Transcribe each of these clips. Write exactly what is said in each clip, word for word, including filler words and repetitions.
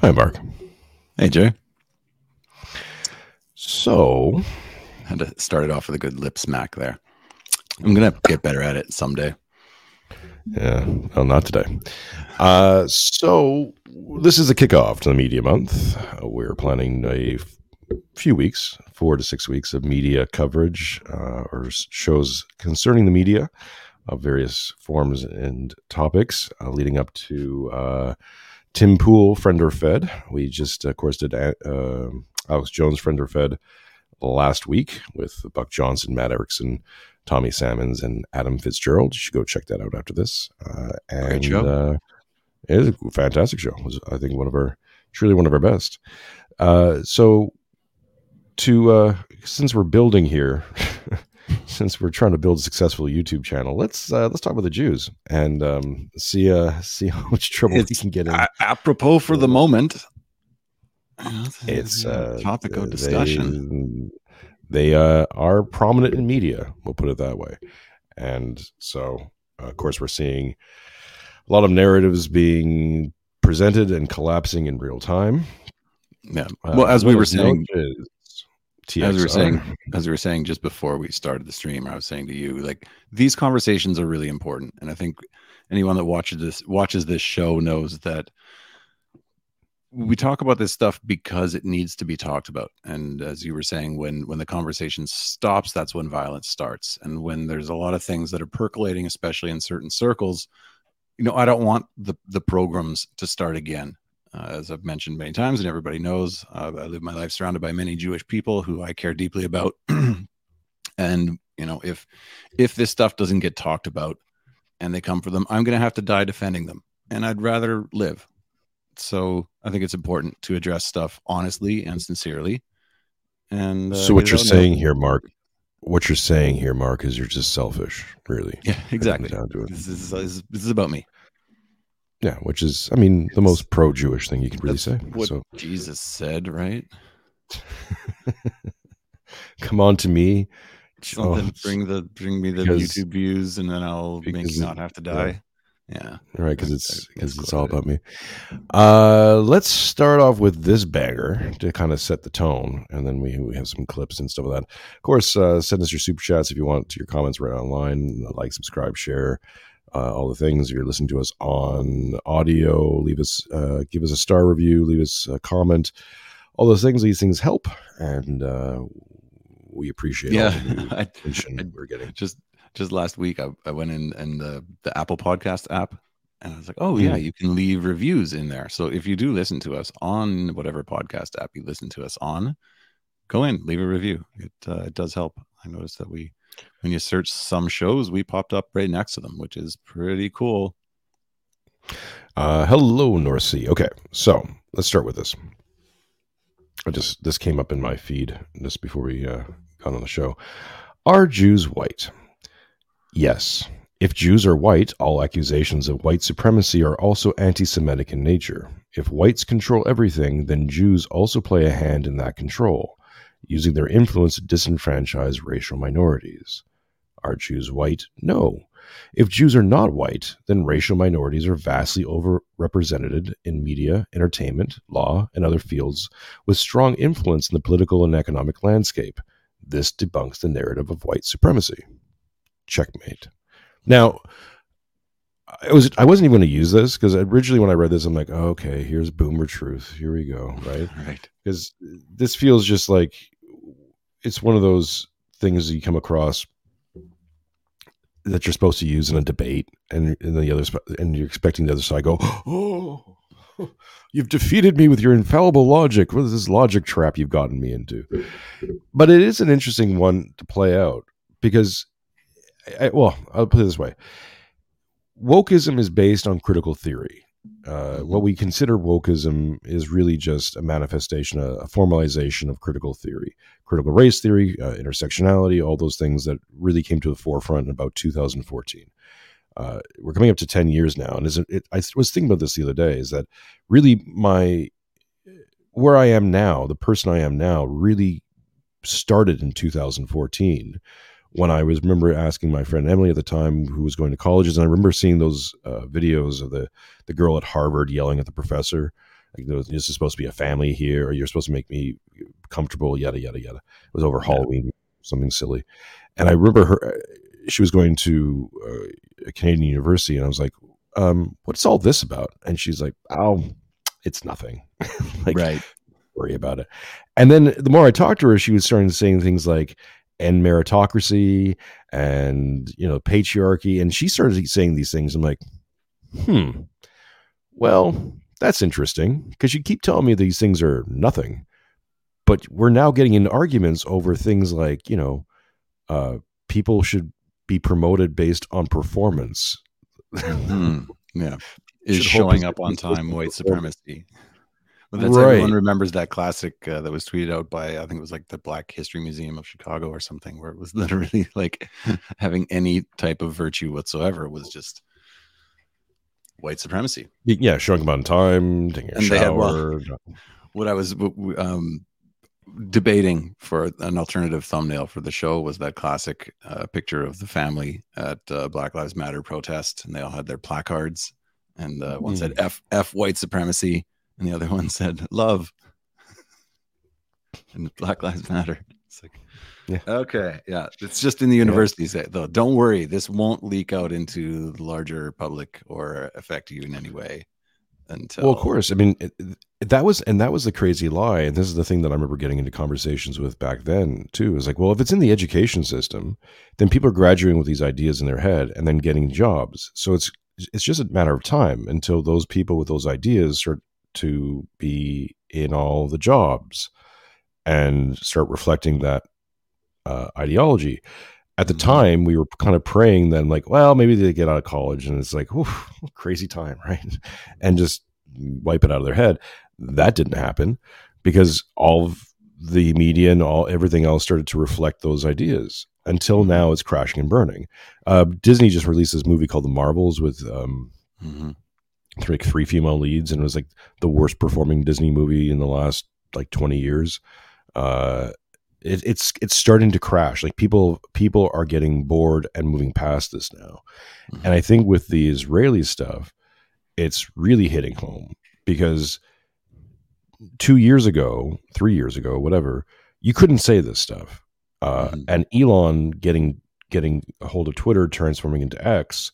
Hi, Mark. Hey, Jay. So, I had to start it off with a good lip smack there. I'm going to get better at it someday. Yeah, well, not today. Uh, so, this is the kickoff to the Media Month. Uh, we're planning a f- few weeks, four to six weeks of media coverage uh, or shows concerning the media of various forms and topics uh, leading up to uh, Tim Pool, Friend or Fed. We just, of course, did uh, Alex Jones, Friend or Fed last week with Buck Johnson, Matt Erickson, Tommy Sammons, and Adam Fitzgerald. You should go check that out after this. Uh, and Great show. Uh, it is a fantastic show. It was, I think, one of our, truly one of our best. Uh, so to, uh, since we're building here, since we're trying to build a successful YouTube channel, let's uh, let's talk about the Jews and um, see uh, see how much trouble it's, we can get in. Uh, apropos for the moment, it's a topic uh, of discussion. They, they uh, are prominent in media. We'll put it that way, and so uh, of course we're seeing a lot of narratives being presented and collapsing in real time. Yeah. Uh, well, as we were saying. T X R. As we were saying, as we were saying just before we started the stream, I was saying to you, like, these conversations are really important, and I think anyone that watches this watches this show knows that we talk about this stuff because it needs to be talked about. And as you were saying, when when the conversation stops, that's when violence starts, and when there's a lot of things that are percolating, especially in certain circles. You know, I don't want the the programs to start again. Uh, as I've mentioned many times, and everybody knows, uh, I live my life surrounded by many Jewish people who I care deeply about. And, you know, if if this stuff doesn't get talked about and they come for them, I'm going to have to die defending them. And I'd rather live. So I think it's important to address stuff honestly and sincerely. And uh, so what you're saying here, Mark, what you're saying here, Mark, is you're just selfish, really. Yeah, exactly. This is, this is about me. Yeah, which is, I mean, the most pro-Jewish thing you can really That's say. What so. Jesus said, right? Come on to me. Something, oh, bring the bring me the because, YouTube views, and then I'll make you not have to die. Yeah, yeah. Right, because it's because it's all about me. Uh, let's start off with this banger to kind of set the tone, and then we we have some clips and stuff like that. Of course, uh, send us your super chats if you want, your comments right online, like, subscribe, share. Uh, all the things. If you're listening to us on audio, leave us, uh, give us a star review, leave us a comment. All those things, these things help, and uh, we appreciate. Yeah, all the I, I, we're getting. Just just last week, I, I went in and the the Apple Podcast app, and I was like, oh yeah, you can leave reviews in there. So if you do listen to us on whatever podcast app you listen to us on, go in, leave a review. It uh, it does help. I noticed that we. When you search some shows, we popped up right next to them, which is pretty cool. Uh, hello, North Sea. Okay, so let's start with this. I just this came up in my feed just before we uh, got on the show. Are Jews white? Yes. If Jews are white, all accusations of white supremacy are also anti-Semitic in nature. If whites control everything, then Jews also play a hand in that control, using their influence to disenfranchise racial minorities. Are Jews white? No. If Jews are not white, then racial minorities are vastly overrepresented in media, entertainment, law, and other fields with strong influence in the political and economic landscape. This debunks the narrative of white supremacy. Checkmate. Now, I was I wasn't even going to use this, because originally when I read this, I'm like, oh, okay, here's boomer truth. Here we go, right? Right. Because this feels just like it's one of those things that you come across that you're supposed to use in a debate, and and the other and you're expecting the other side go, oh, you've defeated me with your infallible logic. What is this logic trap you've gotten me into? But it is an interesting one to play out, because, I, well, I'll put it this way. Wokeism is based on critical theory. Uh, what we consider wokeism is really just a manifestation, a, a formalization of critical theory, critical race theory, uh, intersectionality, all those things that really came to the forefront in about two thousand fourteen. Uh, we're coming up to ten years now. And it, it, I was thinking about this the other day, is that really my, where I am now, the person I am now really started in two thousand fourteen. When I was remember asking my friend Emily at the time, who was going to colleges, and I remember seeing those uh, videos of the, the girl at Harvard yelling at the professor this is supposed to be a family here, or you're supposed to make me comfortable, yada, yada, yada. It was over Halloween, something silly. And I remember her, she was going to uh, a Canadian university, and I was like, um, what's all this about? And she's like, oh, it's nothing. Like, right. Worry about it. And then the more I talked to her, she was starting to say things like, and meritocracy, and, you know, patriarchy. And she started saying these things. I'm like, hmm, well, that's interesting, because you keep telling me these things are nothing, but we're now getting into arguments over things like, you know, uh, people should be promoted based on performance. Mm-hmm. Yeah. Is showing up on time white supremacy? Well, that's right. Everyone remembers that classic uh, that was tweeted out by, I think it was like the Black History Museum of Chicago or something, where it was literally like having any type of virtue whatsoever was just white supremacy. Yeah, showing up on time, taking a and shower. Had, well, what I was um, debating for an alternative thumbnail for the show was that classic uh, picture of the family at uh, Black Lives Matter protest, and they all had their placards, and uh, one mm. said F, F white supremacy. And the other one said, love. And Black Lives Matter. It's like, yeah. Okay. Yeah. It's just in the universities, yeah. Though. Don't worry. This won't leak out into the larger public or affect you in any way. Until. Well, of course. I mean, it, that was, and that was the crazy lie. And this is the thing that I remember getting into conversations with back then too. Is like, well, if it's in the education system, then people are graduating with these ideas in their head and then getting jobs. So it's, it's just a matter of time until those people with those ideas start to be in all the jobs and start reflecting that uh, ideology. At the time, we were kind of praying then, like, well, maybe they get out of college and it's like, oof, crazy time, right? And just wipe it out of their head. That didn't happen, because all of the media and all everything else started to reflect those ideas. Until now, it's crashing and burning. Uh, Disney just released this movie called The Marvels with um, mm-hmm. three, three female leads, and it was like the worst performing Disney movie in the last like twenty years. Uh, it, it's it's starting to crash. Like people people are getting bored and moving past this now. Mm-hmm. And I think with the Israeli stuff, it's really hitting home, because two years ago, three years ago, whatever, you couldn't say this stuff. Uh, mm-hmm. And Elon getting getting a hold of Twitter, transforming into X,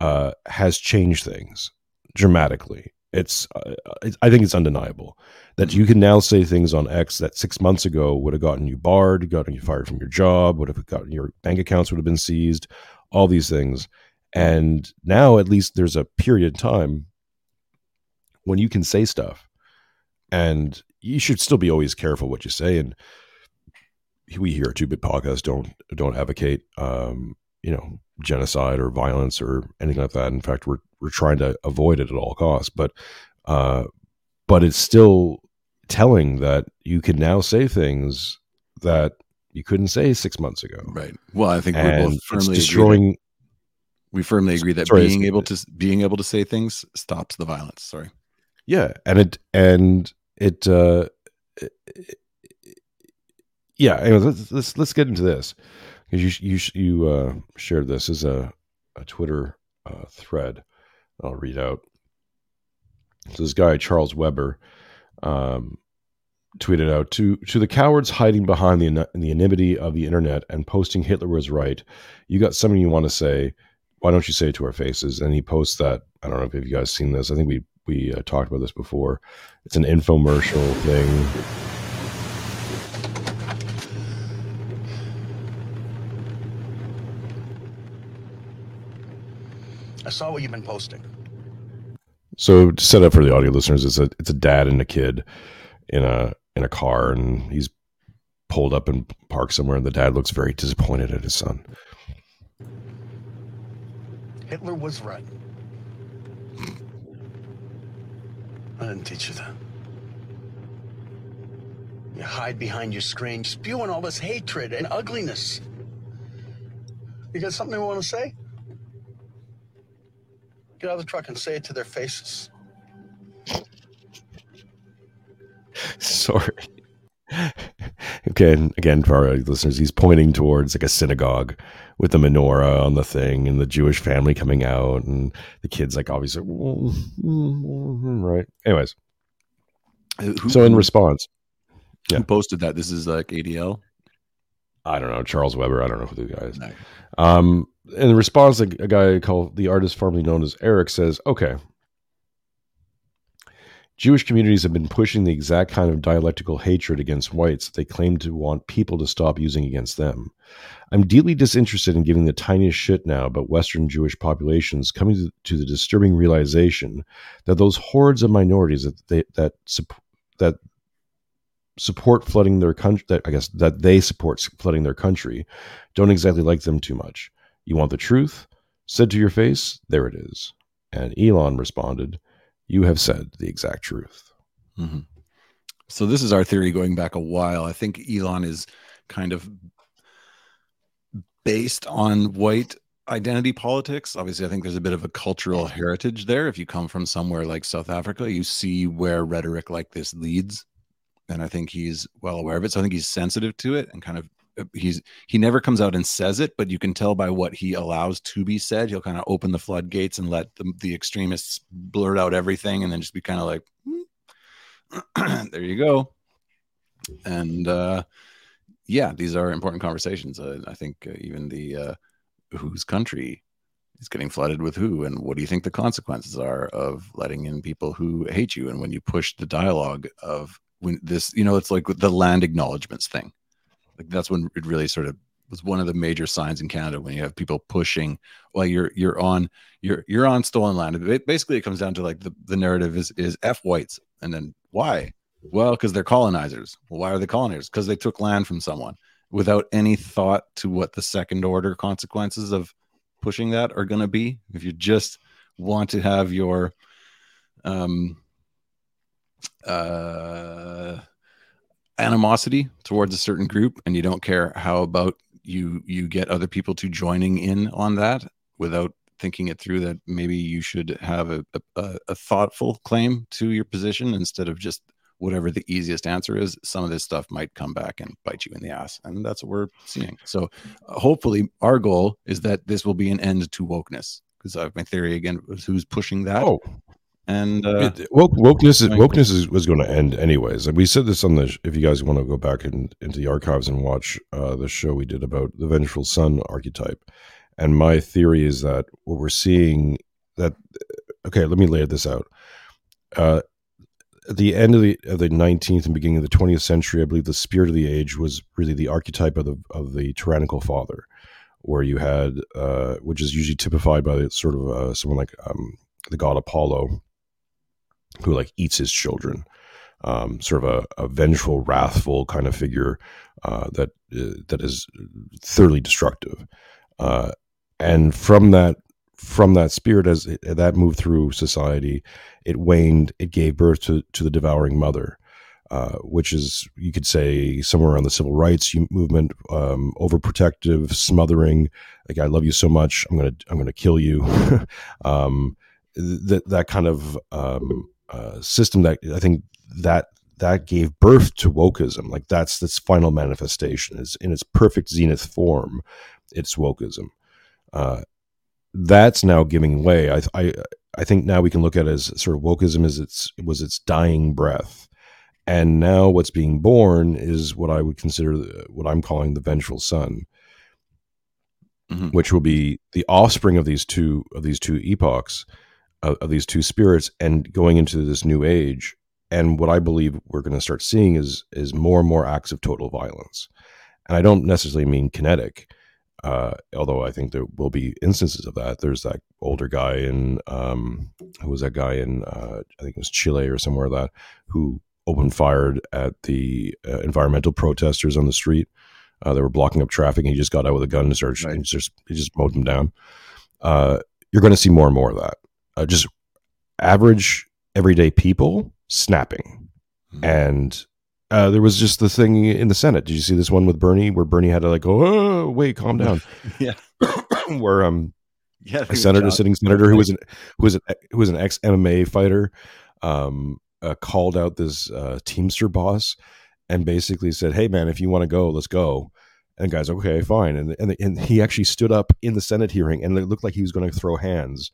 uh, has changed things dramatically. It's, uh, it's I think it's undeniable that you can now say things on X that six months ago would have gotten you barred, gotten you fired from your job, would have gotten your bank accounts would have been seized, all these things. And now at least there's a period of time when you can say stuff, and you should still be always careful what you say. And we here at Two Bit Podcast don't don't advocate um you know, genocide or violence or anything like that. In fact, we're we're trying to avoid it at all costs. But uh, but it's still telling that you can now say things that you couldn't say six months ago. Right. Well, I think and we're both firmly destroying. That, we firmly agree that sorry, being able to being able to say things stops the violence. Sorry. Yeah, and it and it. Uh, it yeah. Anyway, let's, let's let's get into this. You you you uh, shared this as a, a Twitter uh, thread. I'll read out. So this guy Charles Weber um, tweeted out to to the cowards hiding behind the the anonymity of the internet and posting Hitler was right. You got something you want to say? Why don't you say it to our faces? And he posts that. I don't know if you guys seen this. I think we we uh, talked about this before. It's an infomercial thing. I saw what you've been posting. So to set up for the audio listeners, it's a it's a dad and a kid in a in a car, and he's pulled up and parked somewhere, and the dad looks very disappointed at his son. Hitler was right. I didn't teach you that. You hide behind your screen, spewing all this hatred and ugliness. You got something you want to say? Get out of the truck and say it to their faces. Sorry. Again, again, for our listeners, he's pointing towards like a synagogue with the menorah on the thing and the Jewish family coming out, and the kids like obviously, right. Anyways, Who, so in response, who yeah. posted that? This is like A D L. I don't know. Charles Weber. I don't know who the guy is. No. Um, in the response, a, a guy called the artist formerly known as Eric says, okay, Jewish communities have been pushing the exact kind of dialectical hatred against whites that they claim to want people to stop using against them. I'm deeply disinterested in giving the tiniest shit now about Western Jewish populations coming to, to the disturbing realization that those hordes of minorities that they, that that support flooding their country, that I guess that they support flooding their country, don't exactly like them too much. You want the truth? Said to your face, there it is. And Elon responded, you have said the exact truth. Mm-hmm. So this is our theory going back a while. I think Elon is kind of based on white identity politics. Obviously, I think there's a bit of a cultural heritage there. If you come from somewhere like South Africa, you see where rhetoric like this leads. And I think he's well aware of it. So I think he's sensitive to it and kind of he's he never comes out and says it, but you can tell by what he allows to be said. He'll kind of open the floodgates and let the, the extremists blurt out everything and then just be kind of like, mm. there you go. And uh, yeah, these are important conversations. Uh, I think uh, even the uh, whose country is getting flooded with who and what do you think the consequences are of letting in people who hate you? And when you push the dialogue of when this, you know, it's like the land acknowledgements thing. Like that's when it really sort of was one of the major signs in Canada when you have people pushing, well, you're you're on you're you're on stolen land. It basically, it comes down to like the, the narrative is is F whites, and then why? Well, because they're colonizers. Well, why are they colonizers? Because they took land from someone without any thought to what the second order consequences of pushing that are going to be. If you just want to have your, um, uh. animosity towards a certain group and you don't care how about you you get other people to joining in on that without thinking it through, that maybe you should have a, a, a thoughtful claim to your position instead of just whatever the easiest answer is. Some of this stuff might come back and bite you in the ass, and that's what we're seeing. So uh, hopefully our goal is that this will be an end to wokeness, because I have my theory again was who's pushing that. Oh. And uh, it, woke, wokeness, is, wokeness is, was going to end anyways. And we said this on the, sh- if you guys want to go back in, into the archives and watch uh, the show we did about the vengeful son archetype. And my theory is that what we're seeing that, okay, let me lay this out. Uh, at the end of the, of the nineteenth and beginning of the twentieth century, I believe the spirit of the age was really the archetype of the, of the tyrannical father, where you had, uh, which is usually typified by sort of uh, someone like um, the god Apollo, who like eats his children, um, sort of a, a vengeful, wrathful kind of figure uh, that uh, that is thoroughly destructive. Uh, and from that, from that spirit, as it, that moved through society, it waned. It gave birth to to the devouring mother, uh, which is, you could say, somewhere around the civil rights movement, um, overprotective, smothering, like I love you so much, I'm gonna I'm gonna kill you. um, that that kind of um, Uh, system that I think that that gave birth to wokeism. Like that's this final manifestation is in its perfect zenith form. It's wokeism. Uh, that's now giving way. I, I I think now we can look at it as sort of wokeism as its it was its dying breath, and now what's being born is what I would consider the, what I'm calling the vengeful son, mm-hmm. which will be the offspring of these two of these two epochs. Of these two spirits and going into this new age. And what I believe we're going to start seeing is, is more and more acts of total violence. And I don't necessarily mean kinetic. Uh, although I think there will be instances of that. There's that older guy in, um, who was that guy in, uh, I think it was Chile or somewhere that who opened fired at the uh, environmental protesters on the street. Uh, they were blocking up traffic and he just got out with a gun and started, right. and just, he just mowed them down. Uh, you're going to see more and more of that. Uh, just average everyday people snapping. Mm-hmm. And uh, there was just the thing in the Senate. Did you see this one with Bernie where Bernie had to like, oh, wait, calm down. Yeah. where um, yeah, a senator, a sitting senator who was an, who was an, who was an ex-M M A fighter um, uh, called out this uh, Teamster boss and basically said, hey, man, if you want to go, let's go. And the guy's like, okay, fine. And, and, and he actually stood up in the Senate hearing and it looked like he was going to throw hands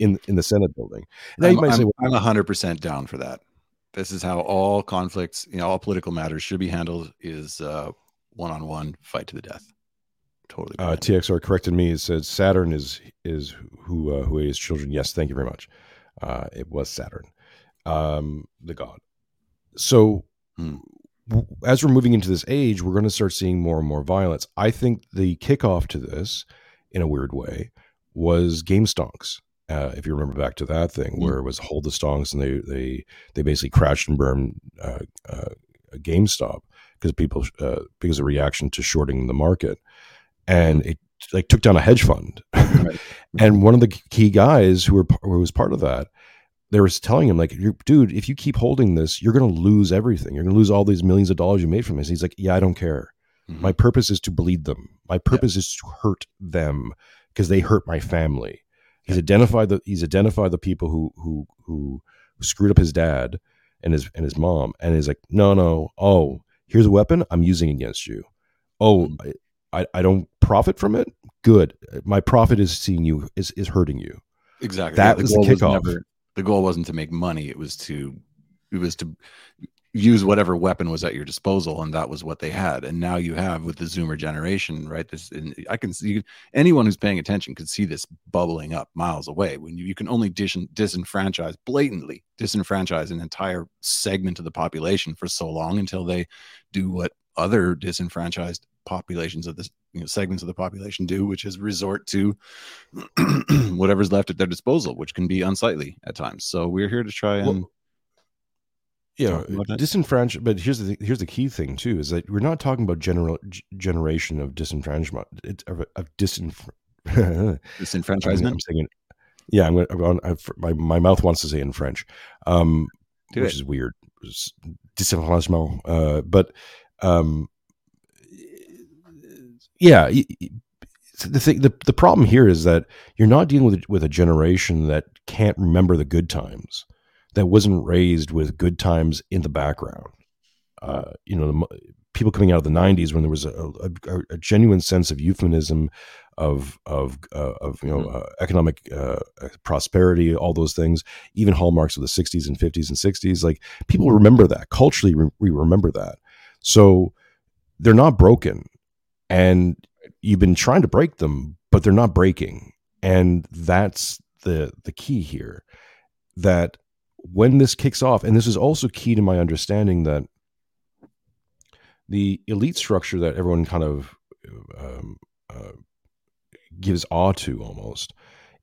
in in the Senate building. Now I'm, you might I'm, say, well, I'm one hundred percent down for that. This is how all conflicts, you know, all political matters should be handled, is uh, one-on-one fight to the death. Totally. Uh, T X R corrected me. It says Saturn is is who uh, who is children. Yes, thank you very much. Uh, it was Saturn, um, the god. So hmm. w- as we're moving into this age, we're going to start seeing more and more violence. I think the kickoff to this, in a weird way, was Game Stonks. Uh, if you remember back to that thing mm-hmm. where it was hold the stonks, and they they, they basically crashed and burned uh, uh, GameStop because people uh, because of reaction to shorting the market, and it like took down a hedge fund. Right. And one of the key guys who were who was part of that, they were telling him like, dude, if you keep holding this, you're going to lose everything. You're going to lose all these millions of dollars you made from this. And he's like, yeah, I don't care. Mm-hmm. My purpose is to bleed them. My purpose yeah. is to hurt them because they hurt my family. He's identified the he's identified the people who who who screwed up his dad and his and his mom, and he's like, no, no, oh, here's a weapon I'm using against you. Oh, I, I don't profit from it. Good, my profit is seeing you is is hurting you. Exactly. That yeah, was the, the kickoff. Was never, the goal wasn't to make money. It was to it was to use whatever weapon was at your disposal, and that was what they had. And now you have with the Zoomer generation, right? This, and I can see anyone who's paying attention could see this bubbling up miles away. When you, you can only dis- disenfranchise blatantly disenfranchise an entire segment of the population for so long until they do what other disenfranchised populations of this, you know, segments of the population do, which is resort to whatever's left at their disposal, which can be unsightly at times. So we're here to try and. Well, Yeah, disenfranchise. But here's the here's the key thing too, is that we're not talking about general g- generation of disenfranchisement of, of disenfr- disenfranchisement. I'm saying, yeah, I'm going. My my mouth wants to say in French, um, which it. is weird. Disenfranchisement. Uh, but um, yeah, the thing the the problem here is that you're not dealing with with a generation that can't remember the good times. That wasn't raised with good times in the background. Uh, you know, the, people coming out of the nineties when there was a, a, a genuine sense of euphemism, of of uh, of you know mm-hmm. uh, economic uh, prosperity, all those things, even hallmarks of the sixties and fifties and sixties. Like people remember that culturally, re- we remember that. So they're not broken, and you've been trying to break them, but they're not breaking, and that's the the key here. That. When this kicks off, and this is also key to my understanding that the elite structure that everyone kind of um, uh, gives awe to almost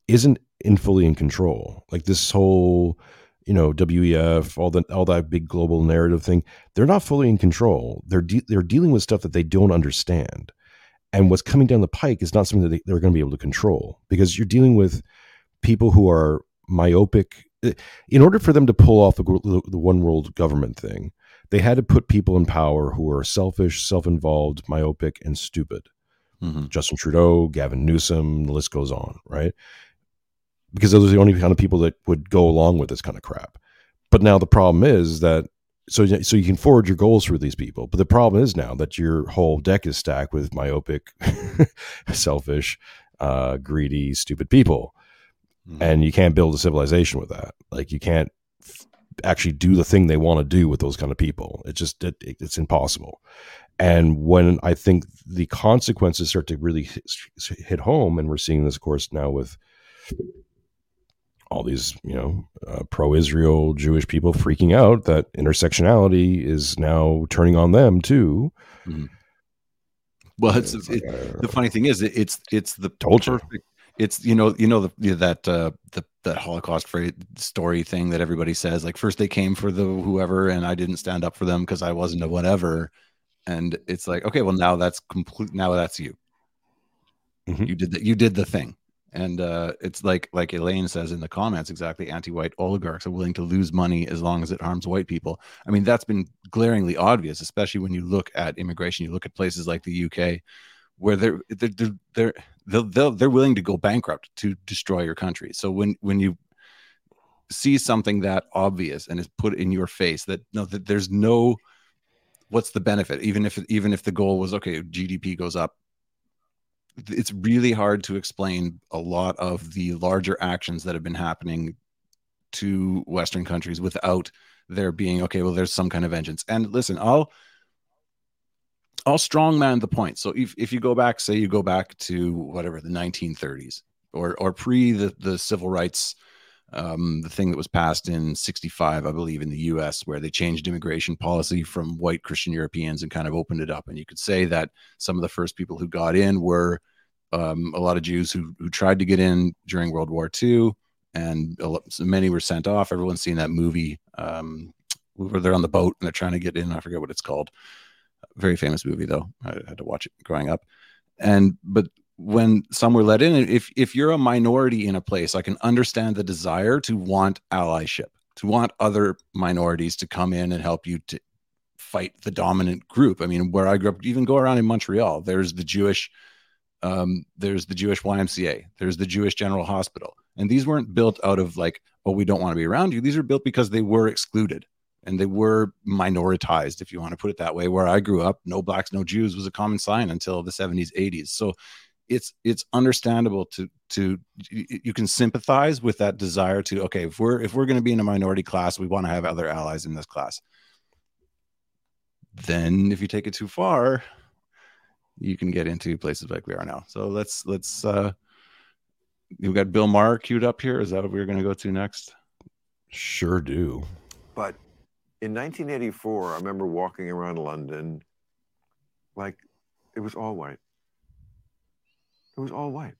isn't in fully in control. Like this whole, you know, W E F, all the all that big global narrative thing, they're not fully in control. They're de- they're dealing with stuff that they don't understand, and what's coming down the pike is not something that they, they're going to be able to control, because you're dealing with people who are myopic. In order for them to pull off the, the one world government thing, they had to put people in power who are selfish, self-involved, myopic, and stupid. Mm-hmm. Justin Trudeau, Gavin Newsom, the list goes on, right? Because those are the only kind of people that would go along with this kind of crap. But now the problem is that, so, so you can forward your goals through these people. But the problem is now that your whole deck is stacked with myopic, selfish, uh, greedy, stupid people. And you can't build a civilization with that. Like you can't f- actually do the thing they want to do with those kind of people. It's just, it, it, it's impossible. And when I think the consequences start to really hit, hit home, and we're seeing this of course now with all these, you know, uh, pro-Israel Jewish people freaking out that intersectionality is now turning on them too. Mm-hmm. Well, it's, it's, it's like, the funny thing is it, it's, it's the perfect, you. It's, you know, you know, the, you know that uh, the that Holocaust story thing that everybody says, like, first they came for the whoever and I didn't stand up for them because I wasn't a whatever. And it's like, OK, well, now that's complete. Now that's you. Mm-hmm. You did that. You did the thing. And uh, it's like like Elaine says in the comments, exactly. Anti-white oligarchs are willing to lose money as long as it harms white people. I mean, that's been glaringly obvious, especially when you look at immigration. You look at places like the U K where they're they're they're they're they're willing to go bankrupt to destroy your country. So when when you see something that obvious and is put in your face, that no, that there's no, what's the benefit? Even if even if the goal was okay, G D P goes up. It's really hard to explain a lot of the larger actions that have been happening to Western countries without there being, okay, well, there's some kind of vengeance. And listen, I'll I'll strongman the point. So if, if you go back, say you go back to whatever, the nineteen thirties or or pre the, the civil rights, um, the thing that was passed in sixty-five, I believe, in the U S, where they changed immigration policy from white Christian Europeans and kind of opened it up. And you could say that some of the first people who got in were um, a lot of Jews who, who tried to get in during World War Two, and a lot, so many were sent off. Everyone's seen that movie um, where they're on the boat and they're trying to get in. I forget what it's called. Very famous movie, though. I had to watch it growing up. And but when some were let in, if if you're a minority in a place, I can understand the desire to want allyship, to want other minorities to come in and help you to fight the dominant group. I mean, where I grew up, even go around in Montreal, there's the Jewish, um, there's the Jewish Y M C A, there's the Jewish General Hospital. And these weren't built out of like, oh, we don't want to be around you. These are built because they were excluded. And they were minoritized, if you want to put it that way. Where I grew up, no blacks, no Jews was a common sign until the seventies, eighties. So it's it's understandable to to you can sympathize with that desire to, okay, if we're if we're going to be in a minority class, we want to have other allies in this class. Then if you take it too far, you can get into places like we are now. So let's let's uh, we've got Bill Maher queued up here. Is that what we're going to go to next? Sure do, but. In nineteen eighty-four, I remember walking around London like it was all white. It was all white.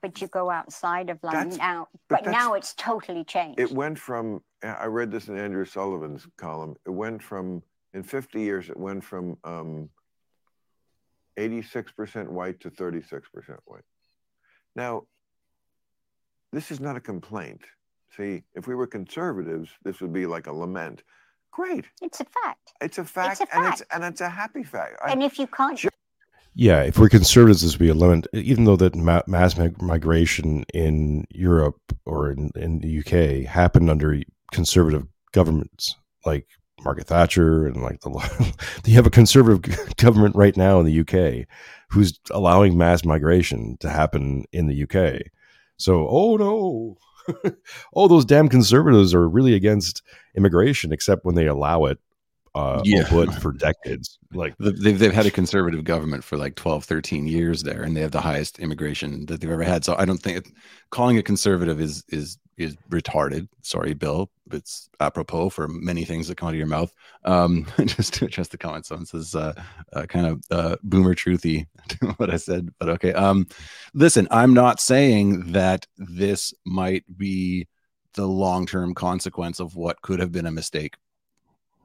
But you go outside of London that's, now, but, but now it's totally changed. It went from, I read this in Andrew Sullivan's column, it went from, in fifty years, it went from um, eighty-six percent white to thirty-six percent white. Now, this is not a complaint. See, if we were conservatives, this would be like a lament. Great. It's a fact. It's a fact, it's a fact. and it's and it's a happy fact. And I, if you can't, yeah, if we're conservatives, this would be a lament. Even though that ma- mass migration in Europe or in, in the U K happened under conservative governments, like Margaret Thatcher, and like the you have a conservative government right now in the U K who's allowing mass migration to happen in the U K. So, oh no. Oh, those damn conservatives are really against immigration, except when they allow it uh, yeah. open for decades. Like they've, they've had a conservative government for like twelve, thirteen years there, and they have the highest immigration that they've ever had. So I don't think calling it conservative is is is retarded. Sorry, Bill. It's apropos for many things that come out of your mouth. Um, just to address the comment, someone says uh, uh, kind of uh, boomer truthy to what I said, but okay. Um, listen, I'm not saying that this might be the long-term consequence of what could have been a mistake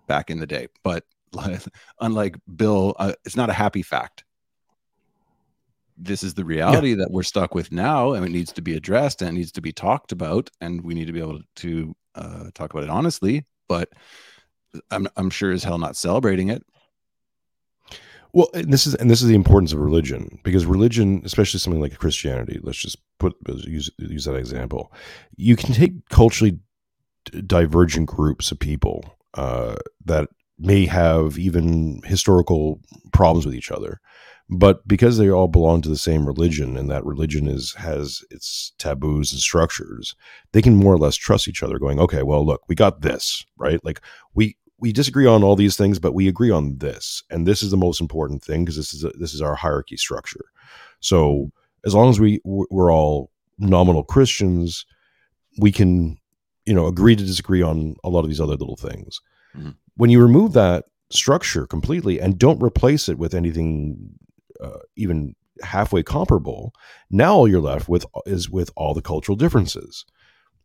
back in the day, but like, unlike Bill, uh, it's not a happy fact. This is the reality yeah. that we're stuck with now, and it needs to be addressed and it needs to be talked about, and we need to be able to uh, talk about it honestly, but I'm, I'm sure as hell not celebrating it. Well, and this is, and this is the importance of religion, because religion, especially something like Christianity, let's just put, use, use that example. You can take culturally divergent groups of people uh, that may have even historical problems with each other. But because they all belong to the same religion, and that religion is has its taboos and structures, they can more or less trust each other, going, okay, well, look, we got this, right? Like we we disagree on all these things, but we agree on this. And this is the most important thing, because this is a, this is our hierarchy structure. So as long as we we're all nominal Christians, we can, you know, agree to disagree on a lot of these other little things. Mm-hmm. When you remove that structure completely and don't replace it with anything Uh, even halfway comparable, now all you're left with is with all the cultural differences.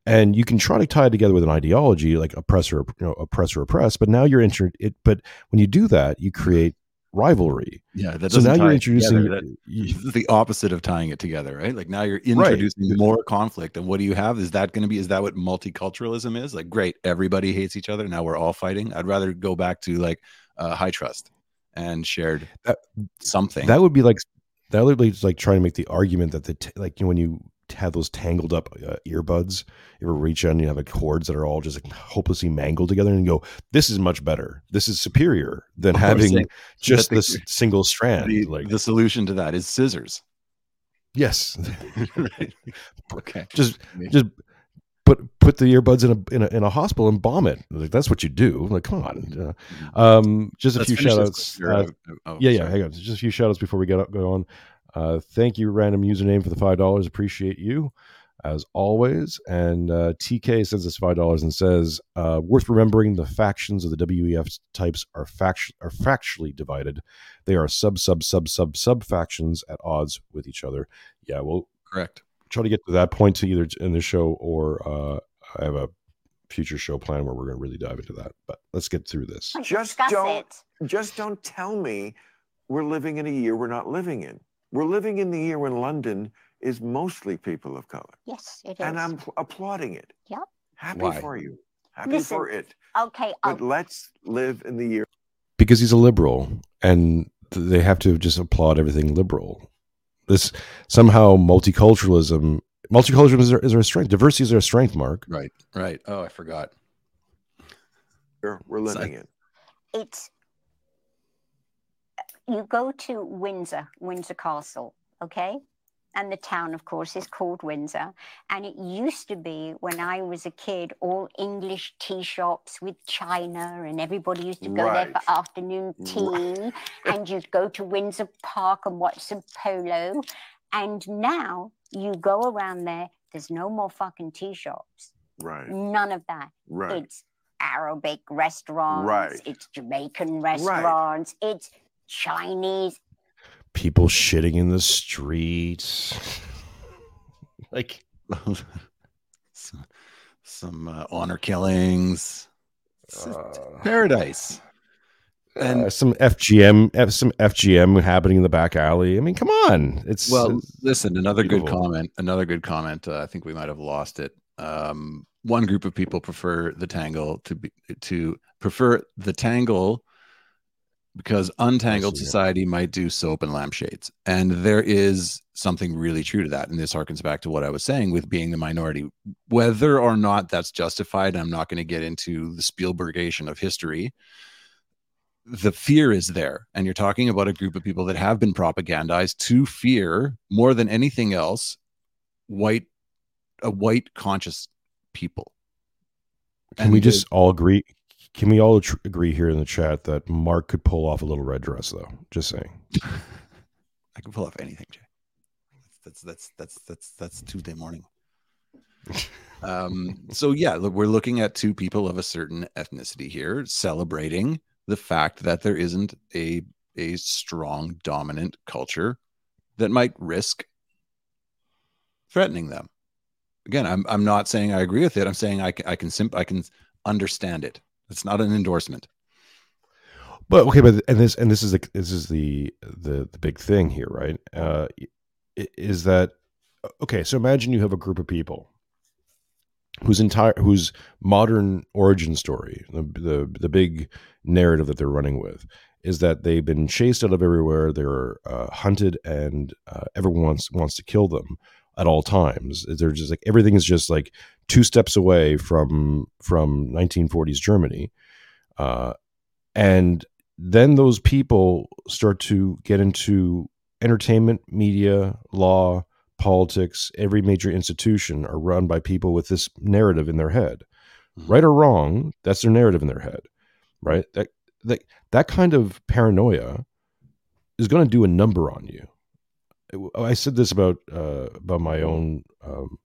And you can try to tie it together with an ideology like oppressor, you know, oppressor, oppress, but now you're entered it. But when you do that, you create rivalry. Yeah. That so now you're introducing that, you, the opposite of tying it together, right? Like now you're introducing right. more conflict. And what do you have? Is that going to be, is that what multiculturalism is? Like, great. Everybody hates each other. Now we're all fighting. I'd rather go back to like uh, high trust. And shared that, something that would be like that would be like trying to make the argument that the t- like you know, when you have those tangled up uh, earbuds, you ever reach out and you have like cords that are all just like hopelessly mangled together, and you go, "This is much better. This is superior than oh, having just the, this single strand." The, like the solution to that is scissors. Yes. Right. Okay. Just just put put the earbuds in a in a, in a hospital and bomb it. Like, that's what you do. Like, come on. Uh, um, just Let's a few shout outs. Uh, oh, yeah, sorry. yeah. Hang on. Just a few shout outs before we get up, go on. Uh, thank you, random username, for the five dollars. Appreciate you as always. And uh, T K sends us five dollars and says, uh, worth remembering the factions of the W E F types are, fact- are factually divided. They are sub, sub, sub, sub, sub factions at odds with each other. Yeah, well, correct. Try to get to that point to either in the show or uh, I have a future show plan where we're going to really dive into that. But let's get through this. Just don't, just don't tell me we're living in a year we're not living in. We're living in the year when London is mostly people of color. Yes, it is. And I'm pl- applauding it. Yep. Happy Why? for you. Happy Listen, for it. Okay. But I'll... let's live in the year. Because he's a liberal, and they have to just applaud everything liberal. This somehow multiculturalism, multiculturalism is our, is our strength. Diversity is our strength, Mark. Right, right. Oh, I forgot. We're, we're living it. It's, you go to Windsor, Windsor Castle, okay? And the town, of course, is called Windsor. And it used to be, when I was a kid, all English tea shops with China, and everybody used to go right. there for afternoon tea. Right. And you'd go to Windsor Park and watch some polo. And now you go around there, there's no more fucking tea shops. Right. None of that. Right. It's Arabic restaurants. Right. It's Jamaican restaurants. Right. It's Chinese. People shitting in the streets, like some, some uh, honor killings, uh, paradise, and uh, some F G M, some F G M happening in the back alley. I mean, come on! It's well, it's listen, another beautiful. good comment. Another good comment. Uh, I think we might have lost it. Um, one group of people prefer the tangle to be to prefer the tangle. Because untangled society it. might do soap and lampshades. And there is something really true to that. And this harkens back to what I was saying with being the minority. Whether or not that's justified, I'm not going to get into the Spielbergation of history. The fear is there. And you're talking about a group of people that have been propagandized to fear, more than anything else, white, a white conscious people. Can and we just all agree... Can we all tr- agree here in the chat that Mark could pull off a little red dress, though? Just saying. I can pull off anything, Jay. That's that's that's that's that's Tuesday morning. um, so yeah, we're looking at two people of a certain ethnicity here, celebrating the fact that there isn't a a strong dominant culture that might risk threatening them. Again, I'm I'm not saying I agree with it. I'm saying I can I can simp- I can understand it. It's not an endorsement, but okay. But and this and this is the this is the the, the big thing here, right? Uh, is that okay? So imagine you have a group of people whose entire whose modern origin story, the the, the big narrative that they're running with, is that they've been chased out of everywhere. They're uh, hunted, and uh, everyone wants wants to kill them at all times. They're just like everything is just like two steps away from from nineteen forties Germany, uh, and then those people start to get into entertainment, media, law, politics. Every major institution are run by people with this narrative in their head, mm-hmm. right or wrong. That's their narrative in their head, right? That that that kind of paranoia is going to do a number on you. I said this about uh, about my own um,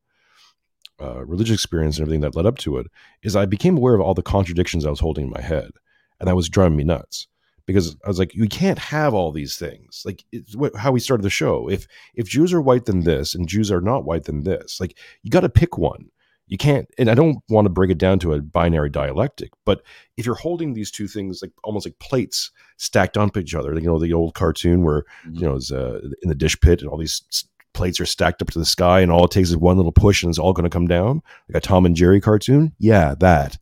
uh, religious experience and everything that led up to it, is I became aware of all the contradictions I was holding in my head, and that was driving me nuts because I was like, you can't have all these things. Like it's wh- how we started the show. If if Jews are white, then this, and Jews are not white, then this. Like you got to pick one. You can't, and I don't want to break it down to a binary dialectic, but if you're holding these two things, like almost like plates stacked on each other, you know, the old cartoon where, mm-hmm. you know, it's uh, in the dish pit and all these plates are stacked up to the sky and all it takes is one little push and it's all going to come down like a Tom and Jerry cartoon. Yeah. That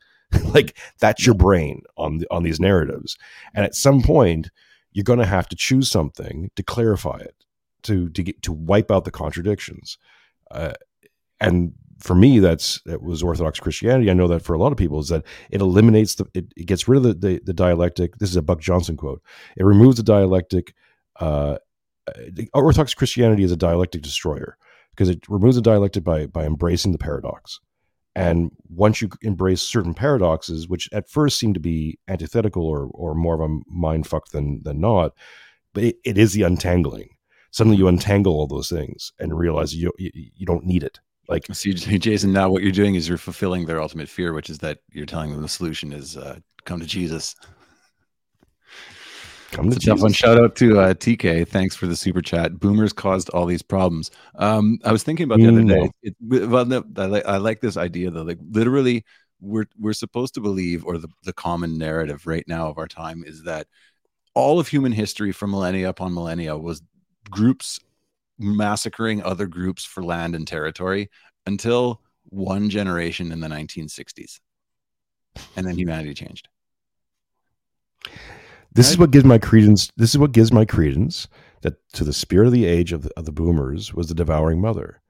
like, that's your brain on the, on these narratives. And at some point you're going to have to choose something to clarify it, to, to get, to wipe out the contradictions. Uh, and, For me, that's that was Orthodox Christianity. I know that for a lot of people is that it eliminates the it, it gets rid of the, the the dialectic. This is a Buck Johnson quote. It removes the dialectic. Uh, Orthodox Christianity is a dialectic destroyer because it removes the dialectic by by embracing the paradox. And once you embrace certain paradoxes, which at first seem to be antithetical or or more of a mind fuck than than not, but it, it is the untangling. Suddenly you untangle all those things and realize you you, you don't need it. Like, so you, Jason, now what you're doing is you're fulfilling their ultimate fear, which is that you're telling them the solution is uh, come to Jesus. Come to That's Jesus. A tough one. Shout out to uh, T K. Thanks for the super chat. Boomers caused all these problems. Um, I was thinking about the mm, other day. It, it, well, no, I, li- I like this idea though. Like, literally, we're we're supposed to believe, or the, the common narrative right now of our time is that all of human history from millennia upon millennia was groups massacring other groups for land and territory until one generation in the nineteen sixties, and then humanity changed. This is what gives my credence. This is what gives my credence that to the spirit of the age of the, of the boomers was the devouring mother,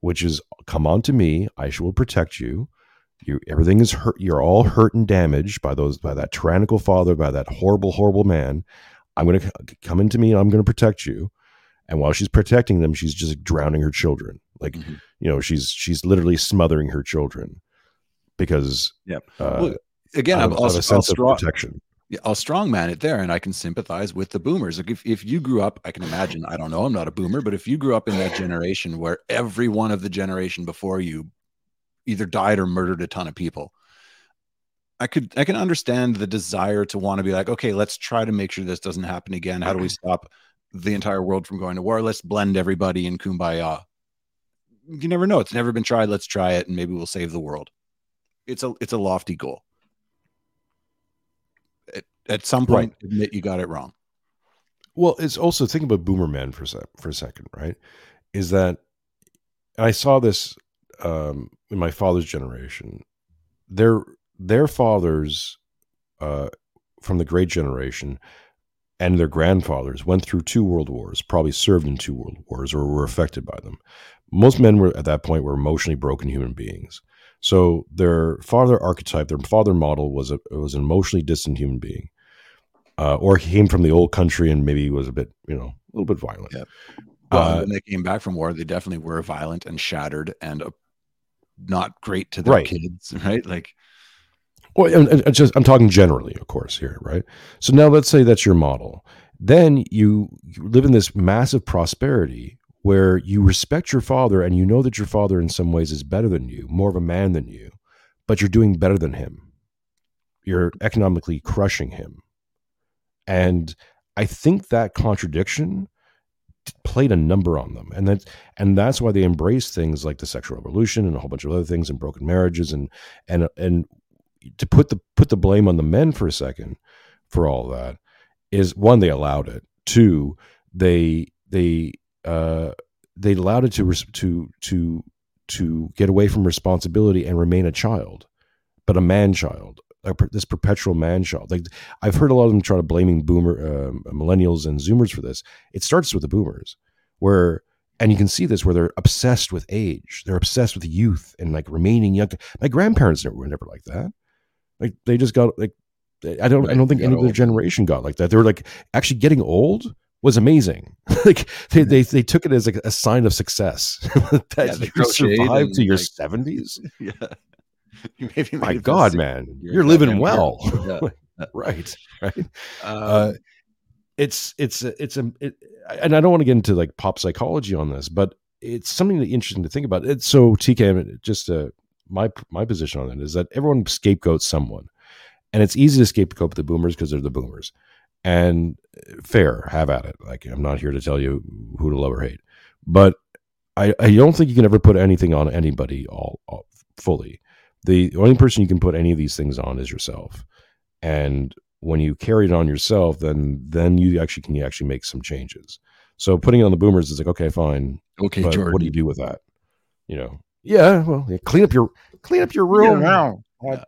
which is, come unto me, I shall protect you. You, everything is hurt. You're all hurt and damaged by those, by that tyrannical father, by that horrible, horrible man. I'm going to come into me, and I'm going to protect you. And while she's protecting them, she's just drowning her children. Like, mm-hmm. you know, she's she's literally smothering her children because yeah. uh, well, again, out of, I'm also, out of a sense strong. of protection. I'll strongman it there, and I can sympathize with the boomers. Like, if, if you grew up, I can imagine, I don't know, I'm not a boomer, but if you grew up in that generation where every one of the generation before you either died or murdered a ton of people, I could I can understand the desire to want to be like, okay, let's try to make sure this doesn't happen again. How do we stop the entire world from going to war? Let's blend everybody in kumbaya. You never know. It's never been tried. Let's try it, and maybe we'll save the world. It's a it's a lofty goal. At some point, right. admit you got it wrong. Well, it's also, think about boomer men for a, sec, for a second, right? Is that I saw this um, in my father's generation. Their their fathers uh, from the great generation and their grandfathers went through two world wars, probably served in two world wars or were affected by them. Most men were at that point were emotionally broken human beings. So their father archetype, their father model was a was an emotionally distant human being, uh, or came from the old country and maybe was a bit, you know, a little bit violent. Yeah. Well, uh, when they came back from war, they definitely were violent and shattered and uh, not great to their right. kids, right? Like, well, and, and just I'm talking generally, of course, here, right? So now let's say that's your model. Then you, you live in this massive prosperity where you respect your father and you know that your father in some ways is better than you, more of a man than you, but you're doing better than him. You're economically crushing him. And I think that contradiction played a number on them. And that's, and that's why they embraced things like the sexual revolution and a whole bunch of other things and broken marriages. And, and, and to put the, put the blame on the men for a second for all that is, one, they allowed it. Two, they, they, Uh, they allowed it to to to to get away from responsibility and remain a child, but a man child, this perpetual man child. Like, I've heard a lot of them try to blaming boomer uh, millennials and Zoomers for this. It starts with the boomers, where and you can see this where they're obsessed with age, they're obsessed with youth and like remaining young. My grandparents were never like that. Like, they just got like I don't I don't think any of their generation got like that. They were like, actually getting old was amazing. Like, they, they they took it as like a sign of success that yeah, you survived to your like, seventies. Yeah. You maybe My God, man, you're, you're living well. Yeah. right. Right. Um, uh, it's, it's, it's, a, it, and I don't want to get into like pop psychology on this, but it's something that interesting to think about. It's so T K, just uh, my, my position on it is that everyone scapegoats someone, and it's easy to scapegoat the boomers because they're the boomers. And fair, have at it. Like, I'm not here to tell you who to love or hate, but I, I don't think you can ever put anything on anybody all, all fully. The only person you can put any of these things on is yourself. And when you carry it on yourself, then then you actually can you actually make some changes. So putting it on the boomers is like, okay, fine, okay, but Jordan, what do you do with that? You know, yeah, well, yeah, clean up your clean up your room. Yeah. Yeah.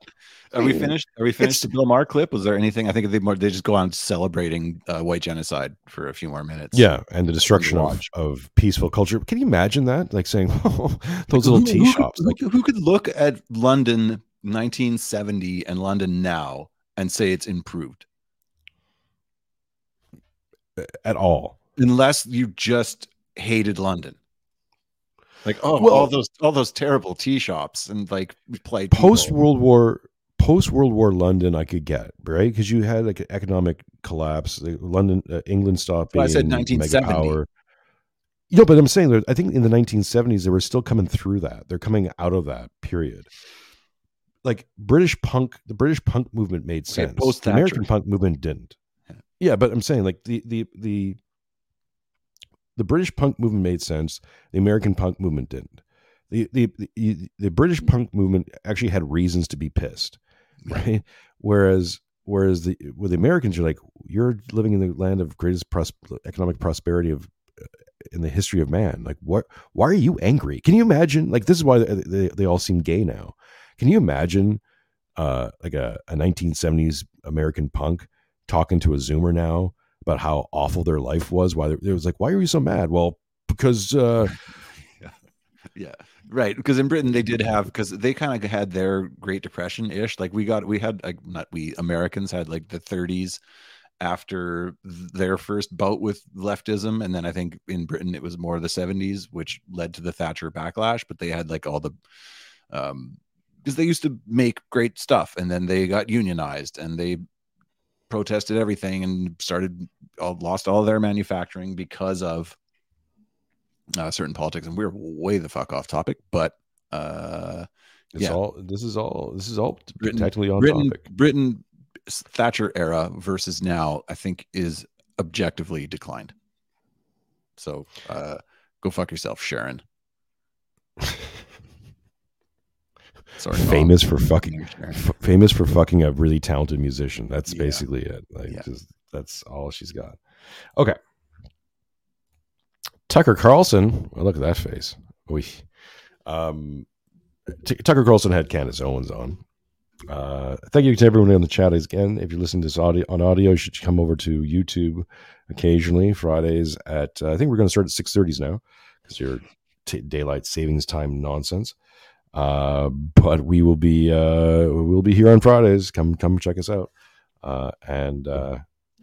Are we finished? Are we finished? It's, the Bill Maher clip? Was there anything? I think they more, they just go on celebrating uh, white genocide for a few more minutes. Yeah, and the destruction of, of peaceful culture. Can you imagine that? Like saying, oh, those like, little tea who, shops. Who, like, who could look at London nineteen seventy and London now and say it's improved at all, unless you just hated London? Like, oh, well, all those all those terrible tea shops and like played post World War post World War London. I could get right because you had like an economic collapse. London, uh, England stopped being. I said nineteen seventy. Megapower. You know, but I'm saying I think in the nineteen seventies they were still coming through that. They're coming out of that period. Like British punk, the British punk movement made sense. Okay, the American punk movement didn't. Yeah. yeah, but I'm saying like the the the the British punk movement made sense. The American punk movement didn't. The the the, the British punk movement actually had reasons to be pissed, right? right? Whereas whereas the with the Americans, you're like you're living in the land of greatest pros- economic prosperity of in the history of man. Like what? Why are you angry? Can you imagine? Like this is why they they, they all seem gay now. Can you imagine uh, like a, a nineteen seventies American punk talking to a Zoomer now about how awful their life was? Why it was like, why are you so mad? Well, because. Uh, yeah. yeah, right. Because in Britain, they did have because they kind of had their Great Depression ish. Like we got we had like not we Americans had like the thirties after their first bout with leftism. And then I think in Britain, it was more the seventies, which led to the Thatcher backlash. But they had like all the. Um, Because they used to make great stuff, and then they got unionized, and they protested everything, and started all, lost all their manufacturing because of uh, certain politics. And we we're way the fuck off topic, but uh, it's yeah, all, this is all this is all Britain, technically on Britain, topic. Britain Thatcher era versus now, I think, is objectively declined. So uh, go fuck yourself, Sharon. Sorry, famous for fucking f- famous for fucking a really talented musician. That's yeah. basically it. Like yeah. just, that's all she's got. Okay. Tucker Carlson. Well, look at that face. Um, T- Tucker Carlson had Candace Owens on. Uh, thank you to everyone in the chat again. If you're listening to this audio on audio, you should come over to YouTube occasionally Fridays at, uh, I think we're going to start at six thirty now because you're t- daylight savings time nonsense. Uh, but we will be, uh, we'll be here on Fridays. Come, come check us out. Uh, and, uh,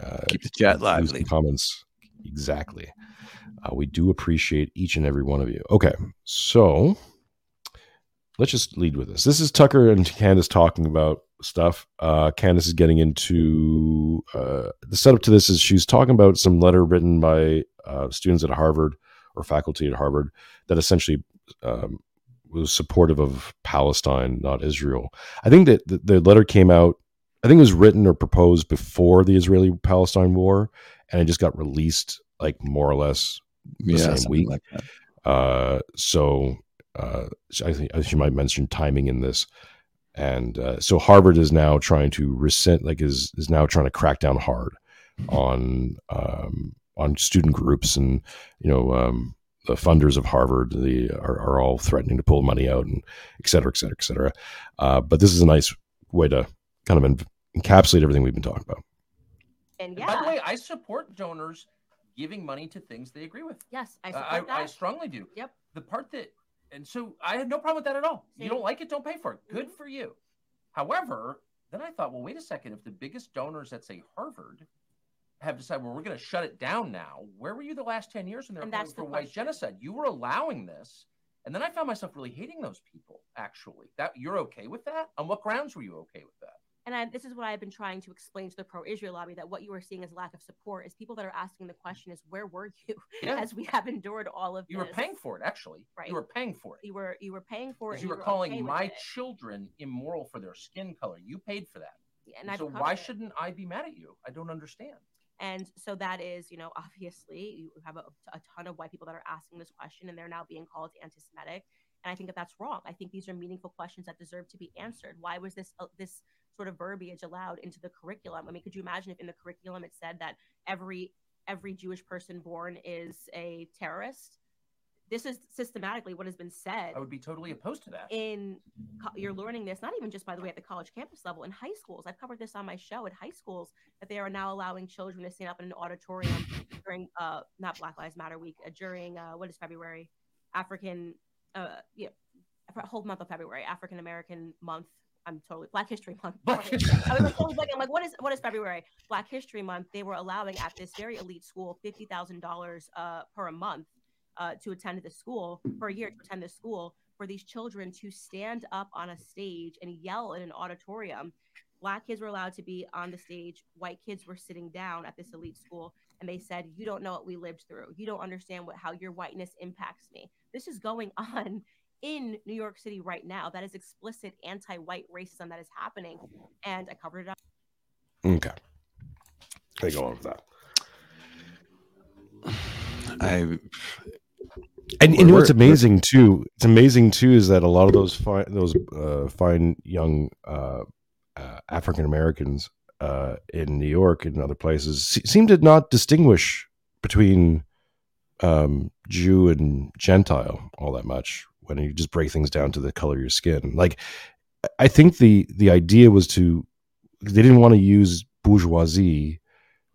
uh keep the chat lively. Comments. Exactly. Uh, we do appreciate each and every one of you. Okay. So let's just lead with this. This is Tucker and Candace talking about stuff. Uh, Candace is getting into, uh, the setup to this is she's talking about some letter written by, uh, students at Harvard or faculty at Harvard that essentially, um, was supportive of Palestine, not Israel. I think that the, the letter came out, I think it was written or proposed before the Israeli-Palestine war, and it just got released like more or less the yeah, same week. Like uh, so uh, I think you might mention timing in this. And uh, so Harvard is now trying to rescind, like is is now trying to crack down hard mm-hmm. on um, on student groups and, you know, um, the funders of Harvard the, are, are all threatening to pull money out and et cetera, et cetera, et cetera. Uh, but this is a nice way to kind of en- encapsulate everything we've been talking about. And yeah. By the way, I support donors giving money to things they agree with. Yes, I support uh, I, that. I strongly do. Yep. The part that, and so I had no problem with that at all. Same. You don't like it, don't pay for it. Good mm-hmm. for you. However, then I thought, well, wait a second. If the biggest donors at, say, Harvard have decided, well, we're going to shut it down now. Where were you the last ten years when they were calling for white genocide? You were allowing this. And then I found myself really hating those people, actually. That you're okay with that? On what grounds were you okay with that? And I, this is what I've been trying to explain to the pro-Israel lobby, that what you are seeing as lack of support is people that are asking the question is, where were you yeah. as we have endured all of this? You were paying for it, actually. Right. You were paying for it. You were you were paying for it. You were calling okay my children immoral for their skin color. You paid for that. Yeah, and and so why it. shouldn't I be mad at you? I don't understand. And so that is, you know, obviously you have a, a ton of white people that are asking this question and they're now being called anti-Semitic. And I think that that's wrong. I think these are meaningful questions that deserve to be answered. Why was this uh, this sort of verbiage allowed into the curriculum? I mean, could you imagine if in the curriculum it said that every every Jewish person born is a terrorist? This is systematically what has been said. I would be totally opposed to that. In co- you're learning this, not even just, by the way, at the college campus level, in high schools. I've covered this on my show at high schools, that they are now allowing children to stand up in an auditorium during, uh, not Black Lives Matter week, uh, during, uh, what is February? African, uh, you know, whole month of February, African American month. I'm totally Black History Month. Black History. I was totally like, I'm like, what is what is February? Black History Month. They were allowing at this very elite school fifty thousand dollars uh, per month. uh, to attend this school for a year, to attend this school, for these children to stand up on a stage and yell in an auditorium. Black kids were allowed to be on the stage. White kids were sitting down at this elite school, and they said, you don't know what we lived through. You don't understand what how your whiteness impacts me. This is going on in New York City right now. That is explicit anti-white racism that is happening, and I covered it up. Okay. I go on with that. I... And, and you know what's amazing too? It's amazing too is that a lot of those fine, those uh, fine young uh, uh, African Americans uh, in New York and other places se- seem to not distinguish between um, Jew and Gentile all that much when you just break things down to the color of your skin. Like, I think the the idea was to they didn't want to use bourgeoisie,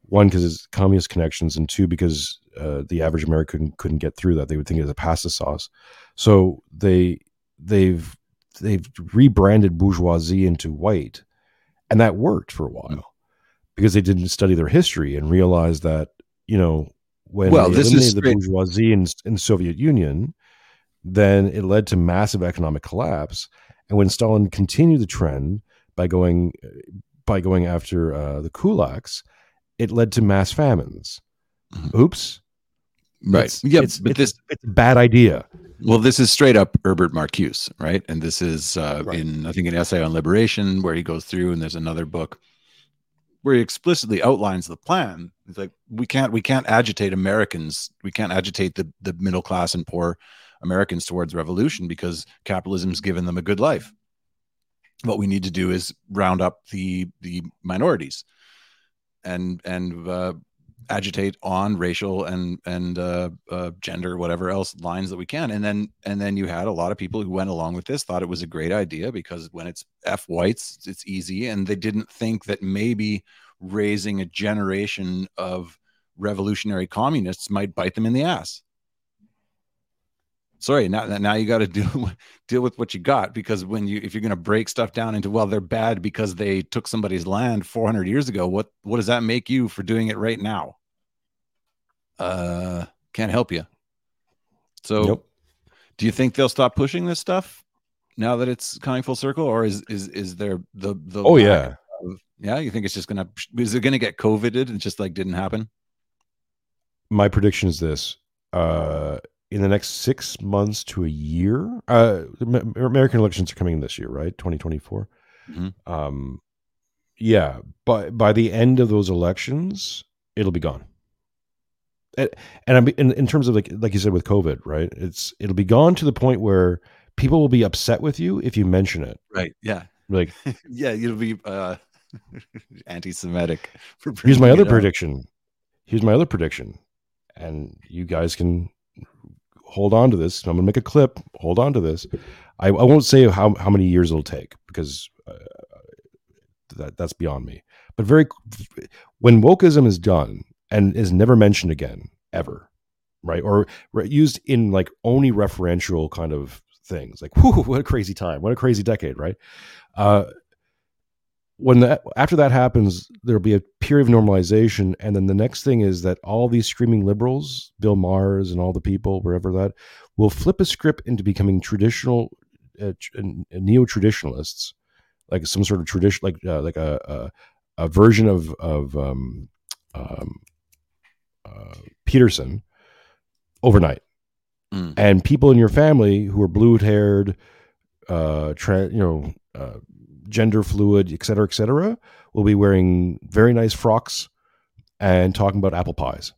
one because it's communist connections, and two because Uh, the average American couldn't get through that. They would think it was a pasta sauce. So they they've they've rebranded bourgeoisie into white, and that worked for a while because they didn't study their history and realize that, you know, when well, they this eliminated is the bourgeoisie in, in the Soviet Union, then it led to massive economic collapse. And when Stalin continued the trend by going by going after uh, the kulaks, it led to mass famines. Oops. Right. It's, yeah, it's, but it's, this it's a bad idea. Well, this is straight up Herbert Marcuse, right? And this is uh, right. in I think an essay on liberation where he goes through, and there's another book where he explicitly outlines the plan. It's like we can't we can't agitate Americans, we can't agitate the, the middle class and poor Americans towards revolution because capitalism's given them a good life. What we need to do is round up the the minorities and and uh agitate on racial and and uh, uh gender, whatever else lines that we can, and then and then you had a lot of people who went along with this, thought it was a great idea because when it's F whites it's easy, and they didn't think that maybe raising a generation of revolutionary communists might bite them in the ass. Sorry, now now you got to deal deal with what you got, because when you if you're going to break stuff down into, well, they're bad because they took somebody's land four hundred years ago, what what does that make you for doing it right now? Uh, can't help you. So, nope. Do you think they'll stop pushing this stuff now that it's coming full circle, or is is is there the the oh yeah of, yeah you think it's just gonna is it gonna get coveted and just like didn't happen? My prediction is this. Uh, In the next six months to a year, uh, American elections are coming this year, right? twenty twenty-four Mm-hmm. Um, yeah, but by the end of those elections, it'll be gone. And, and I'm in, in terms of like like you said with COVID, right? It's it'll be gone to the point where people will be upset with you if you mention it, right? Yeah, like yeah, it'll be uh, anti-Semitic. For here's my other prediction. Here's my other prediction, and you guys can. Hold on to this. I'm going to make a clip. Hold on to this. I, I won't say how, how many years it'll take because uh, that that's beyond me. But very when wokeism is done and is never mentioned again ever, right? Or re- used in like only referential kind of things. Like, whoo, what a crazy time! What a crazy decade, right? Uh, when that after that happens, there'll be a period of normalization, and then the next thing is that all these screaming liberals, Bill Maher and all the people wherever that will flip a script into becoming traditional uh, neo-traditionalists, like some sort of tradition, like uh, like a, a a version of of um, um, uh, Peterson overnight, mm. and people in your family who are blue-haired, uh, tra- you know. Uh, gender fluid, et cetera, et cetera, will be wearing very nice frocks and talking about apple pies.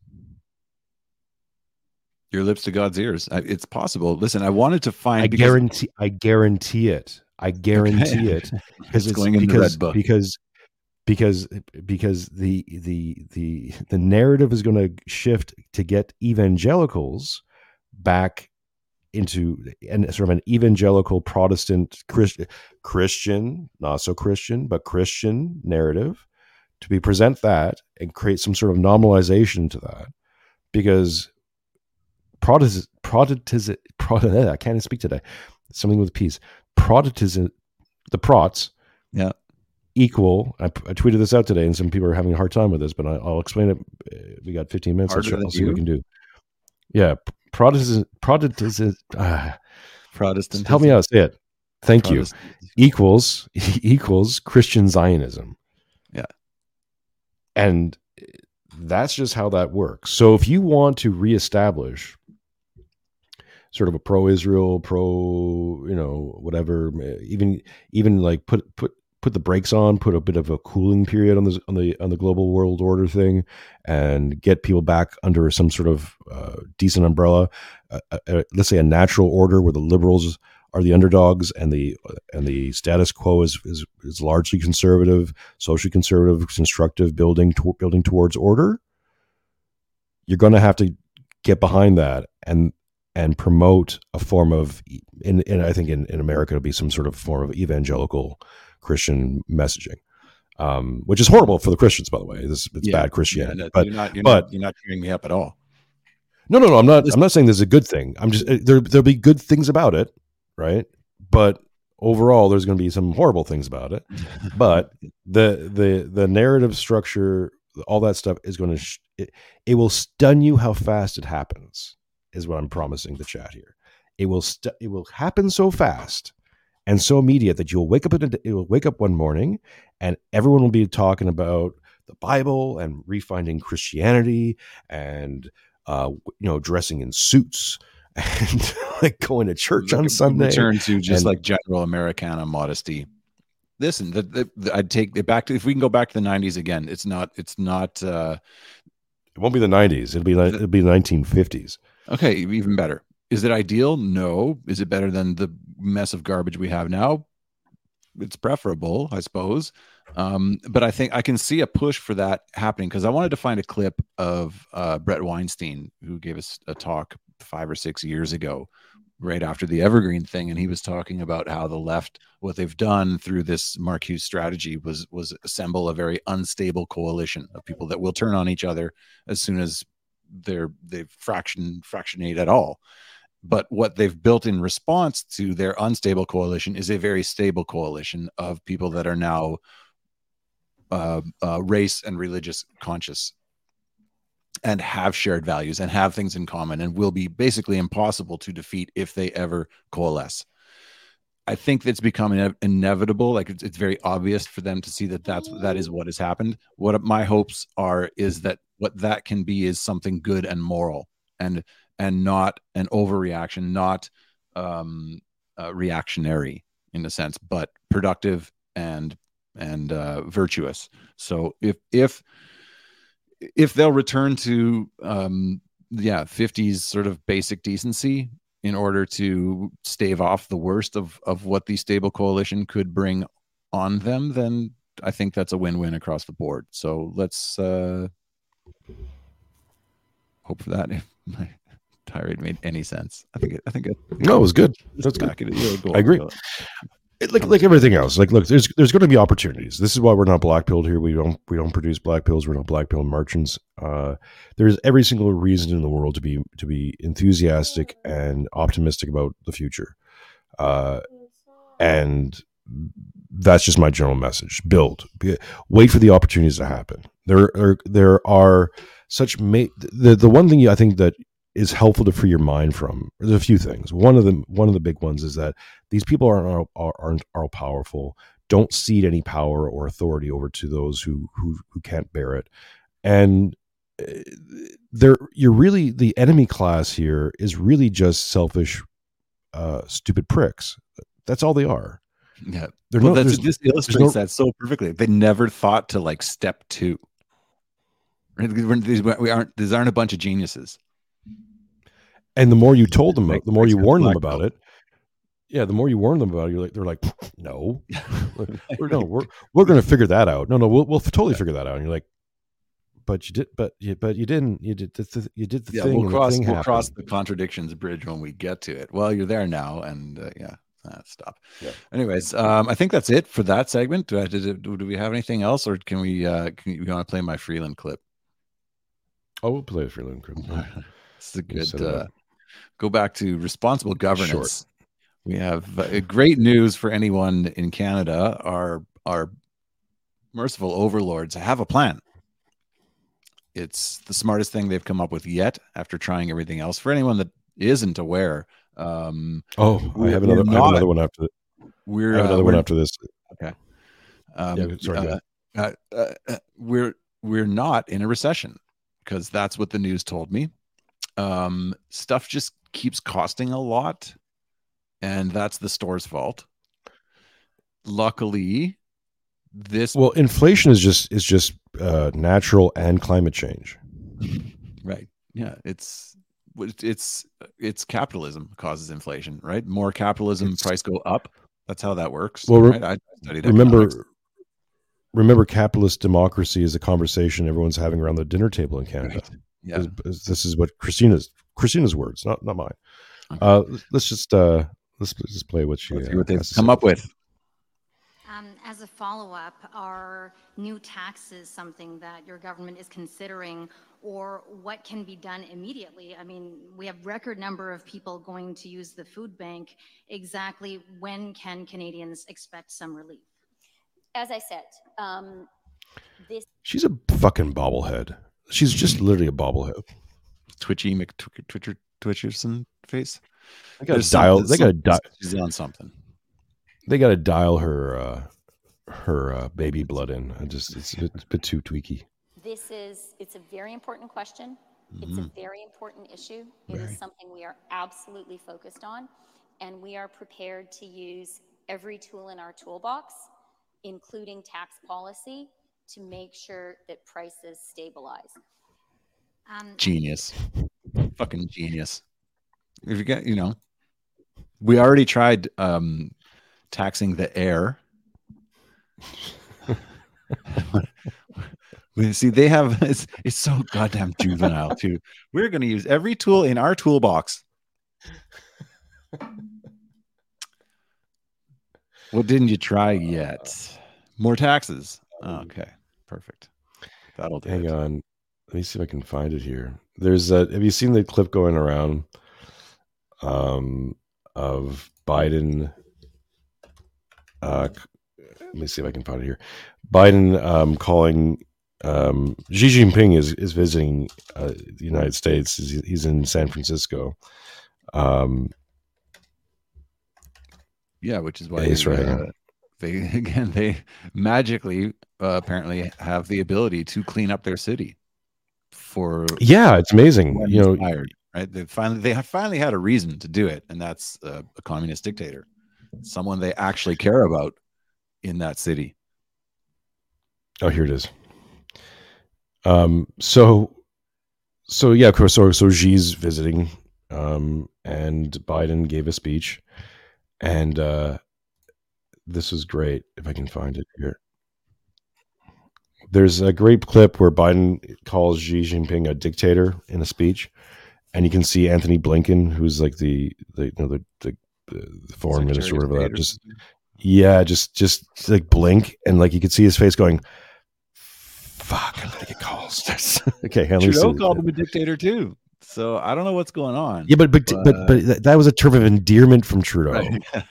Your lips to God's ears. It's possible. Listen, I wanted to find... I because- guarantee I guarantee it. I guarantee okay. it. Because it's, it's going because, in the red book. Because, because, because the, the, the, the narrative is going to shift to get evangelicals back into and sort of an evangelical Protestant Christian, Christian, not so Christian, but Christian narrative to be present that and create some sort of normalization to that, because Protestant, Protestant, Protestant I can't speak today. Something with peace. Protestant, the prots, yeah, equal. I, I tweeted this out today, and some people are having a hard time with this, but I, I'll explain it. We got fifteen minutes. I'll see what we can do. Yeah. Protestant, Protestant, uh, Protestant. Help me out. Say it. Thank Protestant. you. Equals equals Christian Zionism. Yeah. And that's just how that works. So if you want to reestablish sort of a pro-Israel, pro, you know, whatever, even even like put put put the brakes on, put a bit of a cooling period on the on the on the global world order thing, and get people back under some sort of uh, decent umbrella. Uh, uh, let's say a natural order where the liberals are the underdogs and the and the status quo is is, is largely conservative, socially conservative, constructive, building to, building towards order. You're going to have to get behind that and. and promote a form of, and, and I think in, in America, it'll be some sort of form of evangelical Christian messaging, um, which is horrible for the Christians, by the way. This It's yeah, bad Christianity. Yeah, no, but, you're not, you're but not, you're not cheering me up at all. No, no, no. I'm not, I'm not saying this is a good thing. I'm just, there, there'll be good things about it, right? But overall, there's going to be some horrible things about it. But the, the, the narrative structure, all that stuff is going to, sh- it, it will stun you how fast it happens. Is what I'm promising the chat here. It will st- it will happen so fast and so immediate that you'll wake up in a, you'll wake up one morning and everyone will be talking about the Bible and refinding Christianity and uh, you know, dressing in suits and like going to church on Sunday. Return to just and, like general Americana modesty. Listen, the, the, the, I'd take it back to if we can go back to the nineties again. It's not. It's not. Uh, it won't be the nineties. It'll be like it'll be the nineteen fifties. Okay, even better. Is it ideal? No. Is it better than the mess of garbage we have now? It's preferable, I suppose. Um, but I think I can see a push for that happening because I wanted to find a clip of uh, Brett Weinstein, who gave us a talk five or six years ago, right after the Evergreen thing. And he was talking about how the left, what they've done through this Mark Hughes strategy was, was assemble a very unstable coalition of people that will turn on each other as soon as they're they fraction fractionate at all. But what they've built in response to their unstable coalition is a very stable coalition of people that are now uh, uh, race and religious conscious and have shared values and have things in common and will be basically impossible to defeat if they ever coalesce. I think that's become ine- inevitable. Like it's, it's very obvious for them to see that that's, that is what has happened. What my hopes are is that what that can be is something good and moral and, and not an overreaction, not um, uh, reactionary in a sense, but productive and, and uh, virtuous. So if, if, if they'll return to um, yeah, fifties sort of basic decency, in order to stave off the worst of, of what the stable coalition could bring on them, then I think that's a win-win across the board. So let's uh, hope for that. If my tirade made any sense, I think it, I think it. I think no, it was good. That's good. I agree. It, like like everything else, like look, there's there's going to be opportunities. This is why we're not black pilled here. We don't we don't produce black pills. We're not black pill merchants. Uh, there is every single reason in the world to be to be enthusiastic and optimistic about the future, uh, and that's just my general message. Build, wait for the opportunities to happen. There are, there are such ma- the the one thing I think that is helpful to free your mind from. There's a few things. One of the one of the big ones is that these people aren't aren't all powerful. Don't cede any power or authority over to those who who who can't bear it. And they're you're really the enemy class here is really just selfish, uh, stupid pricks. That's all they are. Yeah, they're well, no, that's, this illustrates no, that so perfectly. They never thought to like step two. These we aren't these aren't a bunch of geniuses. And the more you told them, the more you warned them about it. Yeah, the more you warn them about it, you're like, they're like, no, we're, no, we're we're going to figure that out. No, no, we'll we'll totally figure that out. And you're like, but you did, but you, but you didn't. You did the, you did the yeah, thing. We'll cross, the thing we'll cross the contradictions bridge when we get to it. Well, you're there now, and uh, yeah, ah, stop. Yeah. Anyways, um, I think that's it for that segment. Do I, did, do we have anything else, or can we? Uh, can you want to play my Freeland clip? I will play a Freeland clip. This is a good. Uh, Go back to responsible governance. Short. We have uh, great news for anyone in Canada. Our our merciful overlords have a plan. It's the smartest thing they've come up with yet after trying everything else. For anyone that isn't aware. Um, oh, I have another. Not, I have another one after. This. We're I have another uh, one after this. Okay. Um, yeah, sorry, uh, uh, uh, uh, we're we're not in a recession because that's what the news told me. Um, stuff just keeps costing a lot, and that's the store's fault. Luckily, this well, inflation is just is just uh, natural and climate change. Right. Yeah. It's it's it's capitalism causes inflation. Right. More capitalism, it's, price go up. That's how that works. Well, right? I studied remember. Economics. Remember, capitalist democracy is a conversation everyone's having around the dinner table in Canada. Right. Yeah. This, this is what Christina's Christina's words, not not mine. Okay. Uh, let's just uh, let's just play what she let's see what they've come up with. Um, as a follow-up, are new taxes something that your government is considering, or what can be done immediately? I mean, we have record number of people going to use the food bank. Exactly when can Canadians expect some relief? As I said, um, this. She's a fucking bobblehead. She's just literally a bobblehead. Twitchy McTwitcher Twitcher Twitcherson face. They got to dial. They got to dial. She's on something. They got to dial her uh, her uh, baby blood in. I just it's a bit, a bit too tweaky. This is it's a very important question. Mm-hmm. It's a very important issue. It very. is something we are absolutely focused on, and we are prepared to use every tool in our toolbox, including tax policy, to make sure that prices stabilize. Um, genius, fucking genius. If you get, you know, we already tried um, taxing the air. We see they have it's, it's so goddamn juvenile too. We're going to use every tool in our toolbox. What didn't you try yet? More taxes. Oh, okay, perfect. That'll do. Hang it. on. Let me see if I can find it here. There's a. Have you seen the clip going around um, of Biden? Uh, let me see if I can find it here. Biden um, calling um, Xi Jinping is is visiting uh, the United States. He's in San Francisco. Um, yeah, which is why Israel. They again, they magically uh, apparently have the ability to clean up their city. For yeah, it's amazing. You know, tired, right? They finally they have finally had a reason to do it, and that's uh, a communist dictator, someone they actually care about in that city. Oh, here it is. Um, so, so yeah, of course. So, so Xi's visiting, um, and Biden gave a speech, and. Uh, This is great. If I can find it here, there's a great clip where Biden calls Xi Jinping a dictator in a speech, and you can see Anthony Blinken, who's like the the you know, the, the, the foreign minister, or whatever. That just yeah, just just like blink, and like you could see his face going, "Fuck, I'm gonna get calls." Okay, Trudeau called him a dictator too. So I don't know what's going on. Yeah, but but but but, but that was a term of endearment from Trudeau. Right, yeah.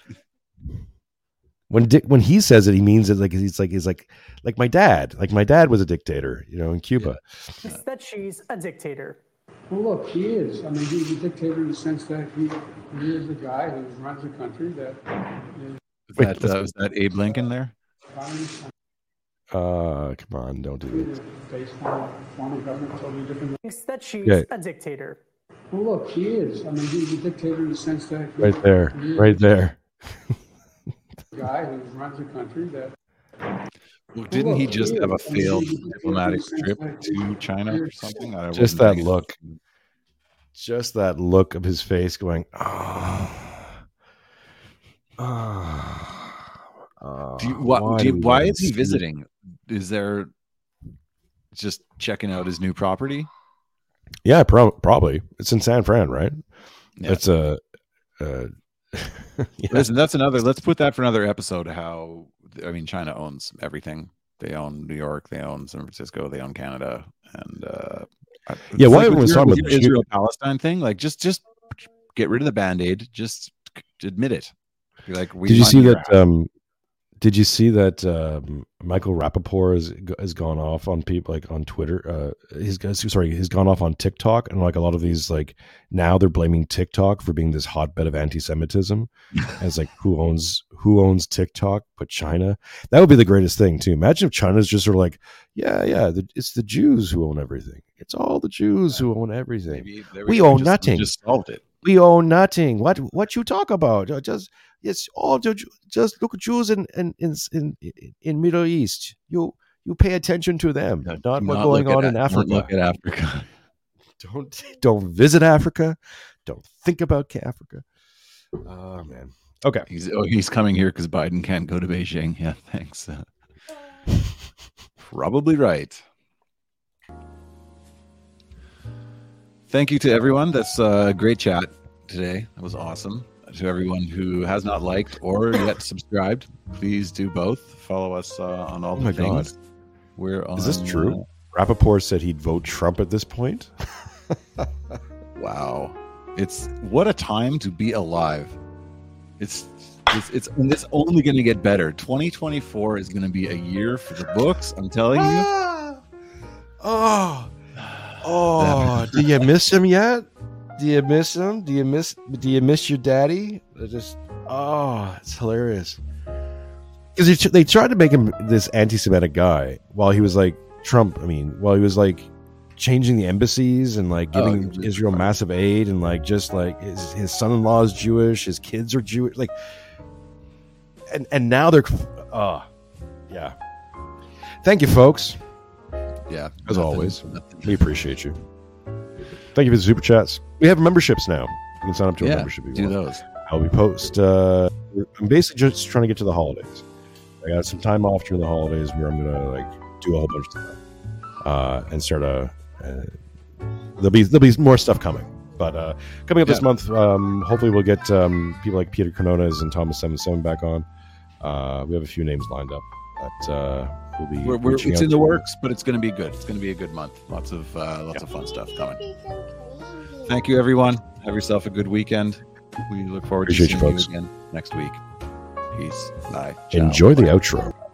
When Dick, when he says it, he means it like he's like he's like like my dad. Like my dad was a dictator, you know, in Cuba. It's that she's a dictator. Well, look, he is. I mean, he's a dictator in the sense that he, he is a guy who runs a country that. Is- Wait, that uh, was that Abe Lincoln there? Uh, come on, don't do that. Totally that she's yeah. a dictator. Well, look, he is. I mean, he's a dictator in the sense that. He, right there, right there. Guy who runs the country that well, didn't he just have a failed diplomatic trip to China or something? I just that look, it. just that look of his face going, ah, oh, ah. Oh, oh, why, why, do you, why is he visiting? Is there just checking out his new property? Yeah, pro- probably. It's in San Fran, right? Yeah. That's a. a yeah. Listen, that's another. Let's put that for another episode. How I mean, China owns everything. They own New York. They own San Francisco. They own Canada. And uh, yeah, why everyone's talking about the Israel Palestine thing? Like, just just get rid of the Band-Aid. Just admit it. You're like, we did you see that? Um, Did you see that um, Michael Rapaport has, has gone off on people like on Twitter? Uh, he's sorry, he's gone off on TikTok, and like a lot of these, like now they're blaming TikTok for being this hotbed of anti-Semitism. And it's like who owns who owns TikTok? But China. That would be the greatest thing too. Imagine if China's just sort of like, yeah, yeah, the, it's the Jews who own everything. It's all the Jews yeah. who own everything. Maybe, there we we own just, nothing. We just solved it. We own nothing. What what you talk about? Just it's all just look at Jews in in in in Middle East. You you pay attention to them, no, not what's going on at, in Africa. Don't look at Africa. Don't don't visit Africa. Don't think about Africa. Oh man. Okay. He's oh, he's coming here because Biden can't go to Beijing. Yeah, thanks. Uh, probably right. Thank you to everyone. That's a uh, great chat today. That was awesome. To everyone who has not liked or yet subscribed, please do both. Follow us uh, on all the oh things. God. We're on, is this true? Uh, Rapaport said he'd vote Trump at this point. Wow, it's what a time to be alive. It's it's it's, it's only going to get better. twenty twenty-four is going to be a year for the books. I'm telling you. Ah! Oh. Oh, do you miss him yet? Do you miss him? Do you miss? Do you miss your daddy? They're just oh, it's hilarious. Because they tried to make him this anti-Semitic guy while he was like Trump. I mean, while he was like changing the embassies and like giving oh, Israel right. massive aid and like just like his, his son-in-law is Jewish, his kids are Jewish, like, and and now they're oh, yeah. Thank you, folks. Yeah, as nothing, always, nothing. We appreciate you. Thank you for the super chats. We have memberships now. You can sign up to yeah, a membership. Do want. Those. I'll be post. Uh, I'm basically just trying to get to the holidays. I got some time off during the holidays where I'm gonna like do a whole bunch of stuff uh, and start a. Uh, there'll be there'll be more stuff coming, but uh, coming up yeah. this month, um, hopefully we'll get um, people like Peter Cronones and Thomas Sammons back on. Uh, we have a few names lined up, but. Uh, We'll be we're, we're, it's in the works, but it's going to be good. It's going to be a good month. Lots of uh, lots yeah. of fun stuff coming. Thank you, everyone. Have yourself a good weekend. We look forward Appreciate to seeing you, folks. You again next week. Peace. Bye. Ciao. Enjoy the outro.